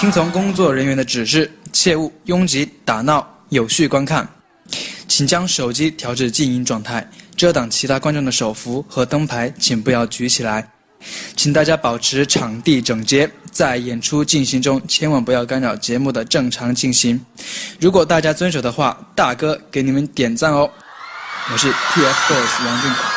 听从工作人员的指示，切勿拥挤、打闹，有序观看。请将手机调至静音状态，遮挡其他观众的手幅和灯牌，请不要举起来。请大家保持场地整洁，在演出进行中千万不要干扰节目的正常进行。如果大家遵守的话，大哥给你们点赞哦！我是 TFBOYS 王俊凯。